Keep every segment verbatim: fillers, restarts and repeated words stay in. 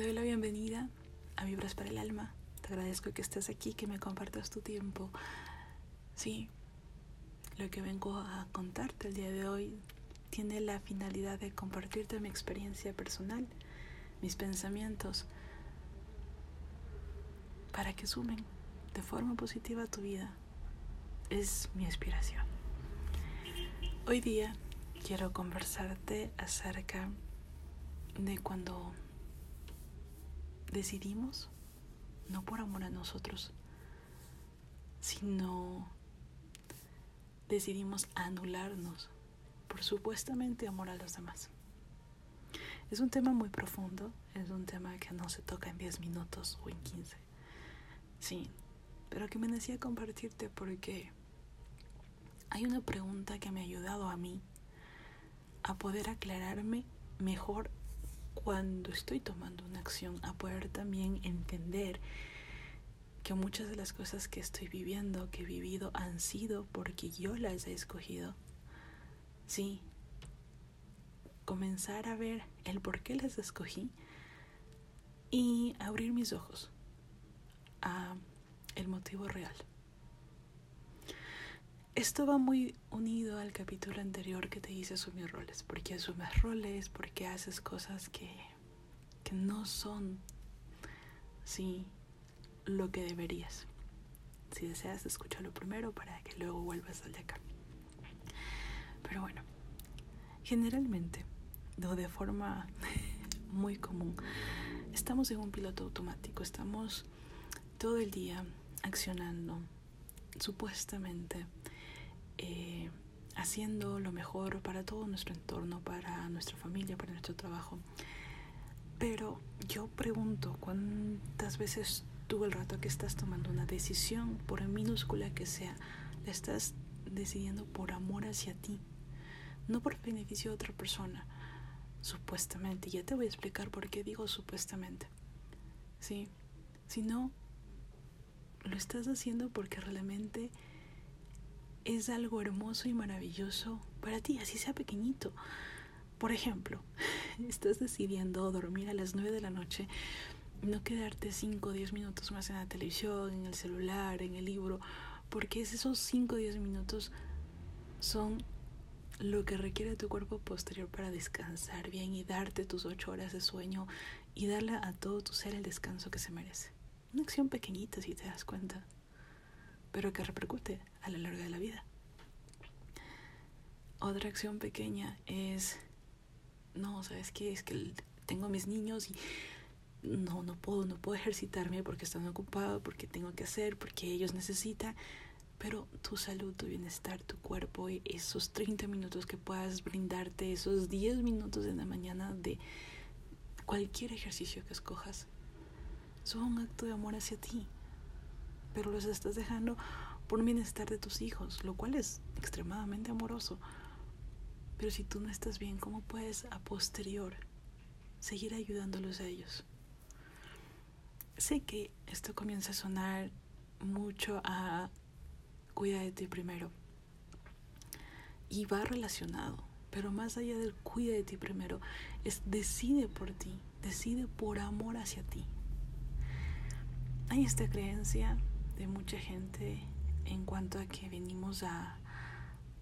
Te doy la bienvenida a Vibras para el Alma. Te agradezco que estés aquí, que me compartas tu tiempo. Sí, lo que vengo a contarte el día de hoy tiene la finalidad de compartirte mi experiencia personal, mis pensamientos, para que sumen de forma positiva a tu vida. Es mi inspiración. Hoy día quiero conversarte acerca de cuando decidimos, no por amor a nosotros, sino decidimos anularnos por supuestamente amor a los demás. Es un tema muy profundo, es un tema que no se toca en diez minutos o en quince. Sí, pero que me decía compartirte porque hay una pregunta que me ha ayudado a mí a poder aclararme mejor cuando estoy tomando una acción, a poder también entender que muchas de las cosas que estoy viviendo, que he vivido, han sido porque yo las he escogido. Sí, comenzar a ver el por qué las escogí y abrir mis ojos a el motivo real. Esto va muy unido al capítulo anterior que te hice asumir roles. ¿Por qué asumes roles? ¿Por qué haces cosas que, que no son, sí, lo que deberías? Si deseas, escúchalo primero para que luego vuelvas al de acá. Pero bueno, generalmente, o de forma muy común, estamos en un piloto automático. Estamos todo el día accionando, supuestamente, Eh, haciendo lo mejor para todo nuestro entorno, para nuestra familia, para nuestro trabajo. Pero yo pregunto, ¿cuántas veces tú, el rato que estás tomando una decisión, por minúscula que sea, la estás decidiendo por amor hacia ti, no por beneficio de otra persona? Supuestamente, ya te voy a explicar por qué digo supuestamente, ¿sí? Si no, lo estás haciendo porque realmente es algo hermoso y maravilloso para ti, así sea pequeñito. Por ejemplo, estás decidiendo dormir a las nueve de la noche, no quedarte cinco o diez minutos más en la televisión, en el celular, en el libro, porque esos cinco o diez minutos son lo que requiere tu cuerpo posterior para descansar bien y darte tus ocho horas de sueño y darle a todo tu ser el descanso que se merece. Una acción pequeñita, si te das cuenta, pero que repercute a lo largo de la vida. Otra acción pequeña es, no, ¿sabes qué? Es que tengo a mis niños y no, no puedo, no puedo ejercitarme porque están ocupados, porque tengo que hacer, porque ellos necesitan, pero tu salud, tu bienestar, tu cuerpo, esos treinta minutos que puedas brindarte, esos diez minutos en la mañana de cualquier ejercicio que escojas, son un acto de amor hacia ti, pero los estás dejando por bienestar de tus hijos, lo cual es extremadamente amoroso. Pero si tú no estás bien, ¿cómo puedes a posterior seguir ayudándolos a ellos? Sé que esto comienza a sonar mucho a cuida de ti primero, y va relacionado, pero más allá del cuida de ti primero, es decide por ti, decide por amor hacia ti. Hay esta creencia de mucha gente en cuanto a que venimos a,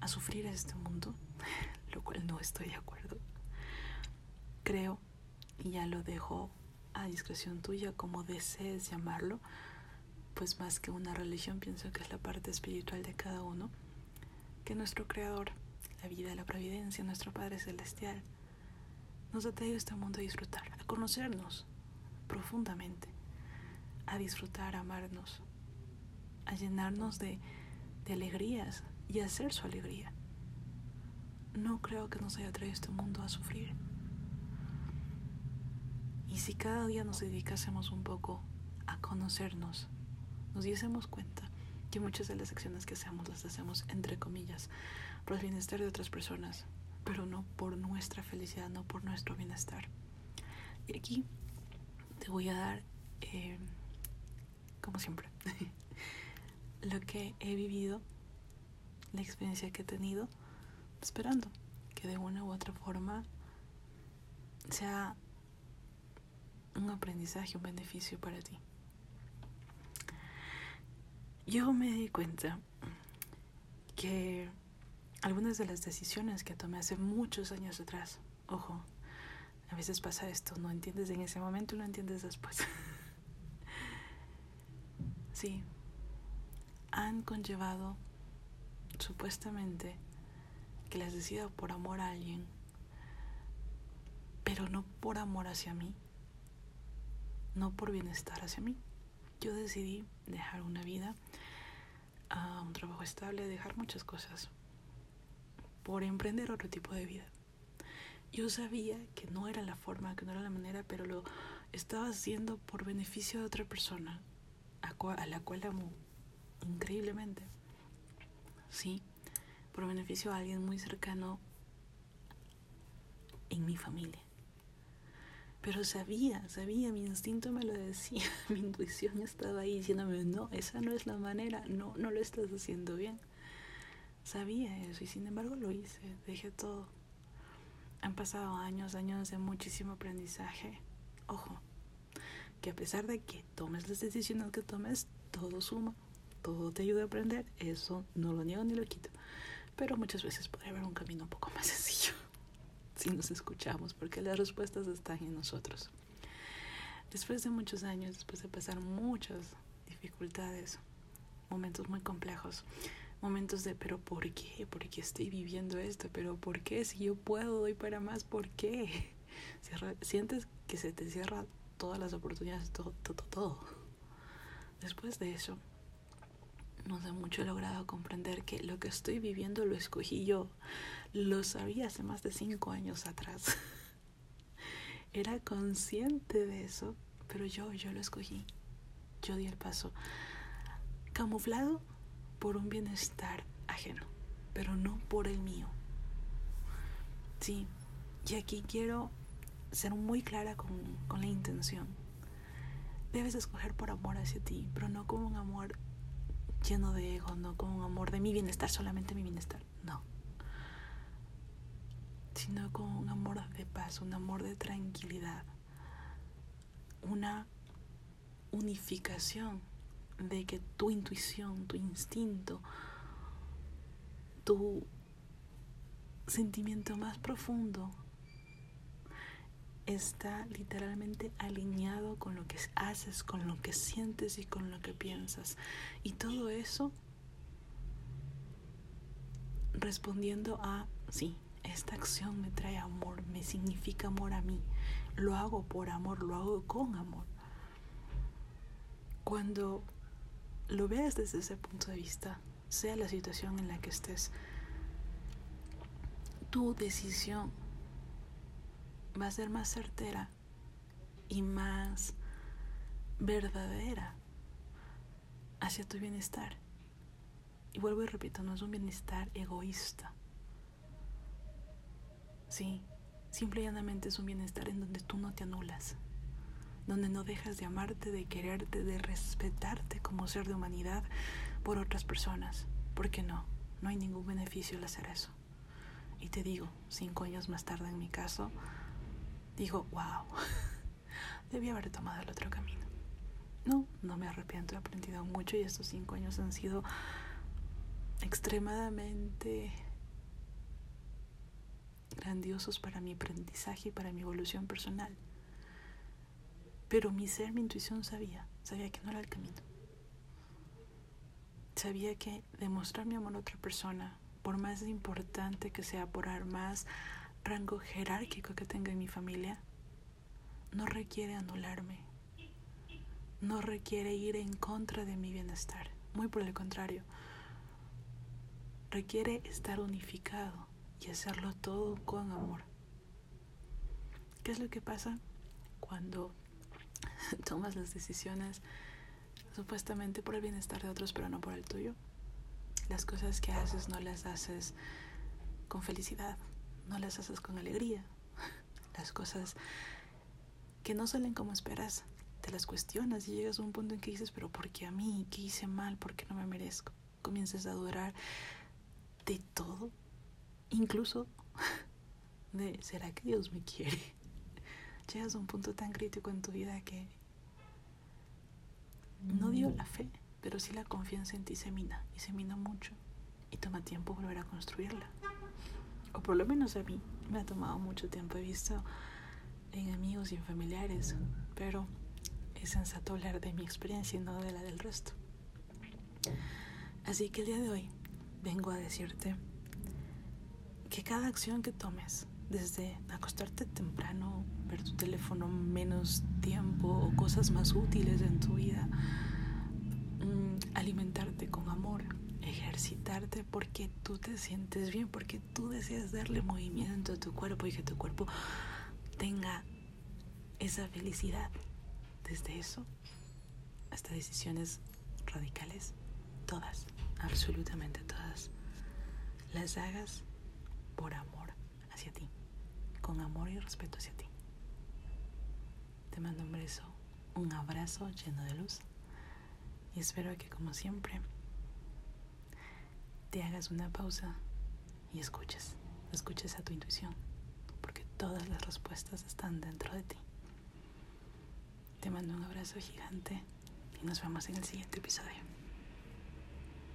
a sufrir a este mundo, lo cual no estoy de acuerdo. Creo, y ya lo dejo a discreción tuya, como desees llamarlo, pues más que una religión pienso que es la parte espiritual de cada uno, que nuestro creador, la vida, la providencia, nuestro Padre Celestial, nos ha traído a este mundo a disfrutar, a conocernos profundamente, a disfrutar, a amarnos, a llenarnos de, de alegrías y a ser su alegría. No creo que nos haya traído este mundo a sufrir. Y si cada día nos dedicásemos un poco a conocernos, nos diésemos cuenta que muchas de las acciones que hacemos las hacemos entre comillas por el bienestar de otras personas, pero no por nuestra felicidad, no por nuestro bienestar. Y aquí te voy a dar, eh, como siempre, lo que he vivido, la experiencia que he tenido, esperando que de una u otra forma sea un aprendizaje, un beneficio para ti. Yo me di cuenta que algunas de las decisiones que tomé hace muchos años atrás, ojo, a veces pasa esto, no entiendes en ese momento y lo entiendes después. Sí, han conllevado supuestamente que las decida por amor a alguien, pero no por amor hacia mí, no por bienestar hacia mí. Yo decidí dejar una vida, uh, un trabajo estable, dejar muchas cosas por emprender otro tipo de vida. Yo sabía que no era la forma, que no era la manera, pero lo estaba haciendo por beneficio de otra persona, a, cual, a la cual amo increíblemente. Sí, por beneficio de alguien muy cercano en mi familia. Pero sabía, sabía, mi instinto me lo decía, mi intuición estaba ahí diciéndome, no, esa no es la manera, no, no lo estás haciendo bien. Sabía eso y sin embargo lo hice, dejé todo. Han pasado años, años de muchísimo aprendizaje. Ojo, que a pesar de que tomes las decisiones que tomes, todo suma, todo te ayuda a aprender. Eso no lo niego ni lo quito. Pero muchas veces podría haber un camino un poco más sencillo si nos escuchamos, porque las respuestas están en nosotros. Después de muchos años, después de pasar muchas dificultades, momentos muy complejos, momentos de, pero ¿por qué? ¿Por qué estoy viviendo esto? ¿Pero por qué? Si yo puedo, doy para más, ¿por qué? Cierra, sientes que se te cierran todas las oportunidades, todo, todo, todo. Después de eso, no sé mucho, he logrado comprender que lo que estoy viviendo lo escogí yo. Lo sabía hace más de cinco años atrás. Era consciente de eso, pero yo, yo lo escogí. Yo di el paso. Camuflado por un bienestar ajeno, pero no por el mío. Sí, y aquí quiero ser muy clara con, con la intención. Debes escoger por amor hacia ti, pero no con un amor lleno de ego, no con un amor de mi bienestar, solamente mi bienestar, no. Sino con un amor de paz, un amor de tranquilidad, una unificación de que tu intuición, tu instinto, tu sentimiento más profundo está literalmente alineado con lo que haces, con lo que sientes y con lo que piensas. Y todo eso respondiendo a, sí, esta acción me trae amor, me significa amor a mí, lo hago por amor, lo hago con amor. Cuando lo veas desde ese punto de vista, sea la situación en la que estés, tu decisión va a ser más certera y más verdadera hacia tu bienestar. Y vuelvo y repito, no es un bienestar egoísta. Sí, simple y llanamente es un bienestar en donde tú no te anulas, donde no dejas de amarte, de quererte, de respetarte como ser de humanidad por otras personas. Porque no, no hay ningún beneficio al hacer eso. Y te digo, cinco años más tarde en mi caso, digo, wow, debí haber tomado el otro camino. No, no me arrepiento, he aprendido mucho y estos cinco años han sido extremadamente grandiosos para mi aprendizaje y para mi evolución personal. Pero mi ser, mi intuición sabía, sabía que no era el camino. Sabía que demostrar mi amor a otra persona, por más importante que sea, por más rango jerárquico que tenga en mi familia, no requiere anularme, no requiere ir en contra de mi bienestar, muy por el contrario, requiere estar unificado y hacerlo todo con amor. ¿Qué es lo que pasa cuando tomas las decisiones supuestamente por el bienestar de otros pero no por el tuyo? Las cosas que haces no las haces con felicidad, no las haces con alegría. Las cosas que no salen como esperas, te las cuestionas y llegas a un punto en que dices, pero ¿por qué a mí? ¿Qué hice mal? ¿Por qué no me merezco? Comienzas a dudar de todo, incluso de ¿será que Dios me quiere? llegas a un punto tan crítico en tu vida que no digo la fe, pero sí la confianza en ti se mina, y se mina mucho, y toma tiempo volver a construirla. O por lo menos a mí me ha tomado mucho tiempo, he visto en amigos y en familiares, pero es sensato hablar de mi experiencia y no de la del resto. Así que el día de hoy vengo a decirte que cada acción que tomes, desde acostarte temprano, ver tu teléfono menos tiempo o cosas más útiles en tu vida, alimentarte con amor, ejercitarte porque tú te sientes bien, porque tú deseas darle movimiento a tu cuerpo y que tu cuerpo tenga esa felicidad. Desde eso hasta decisiones radicales, todas, absolutamente todas, las hagas por amor hacia ti, con amor y respeto hacia ti. Te mando un beso, un abrazo lleno de luz, y espero que, como siempre, te hagas una pausa y escuches, escuches a tu intuición, porque todas las respuestas están dentro de ti. Te mando un abrazo gigante y nos vemos en el siguiente episodio.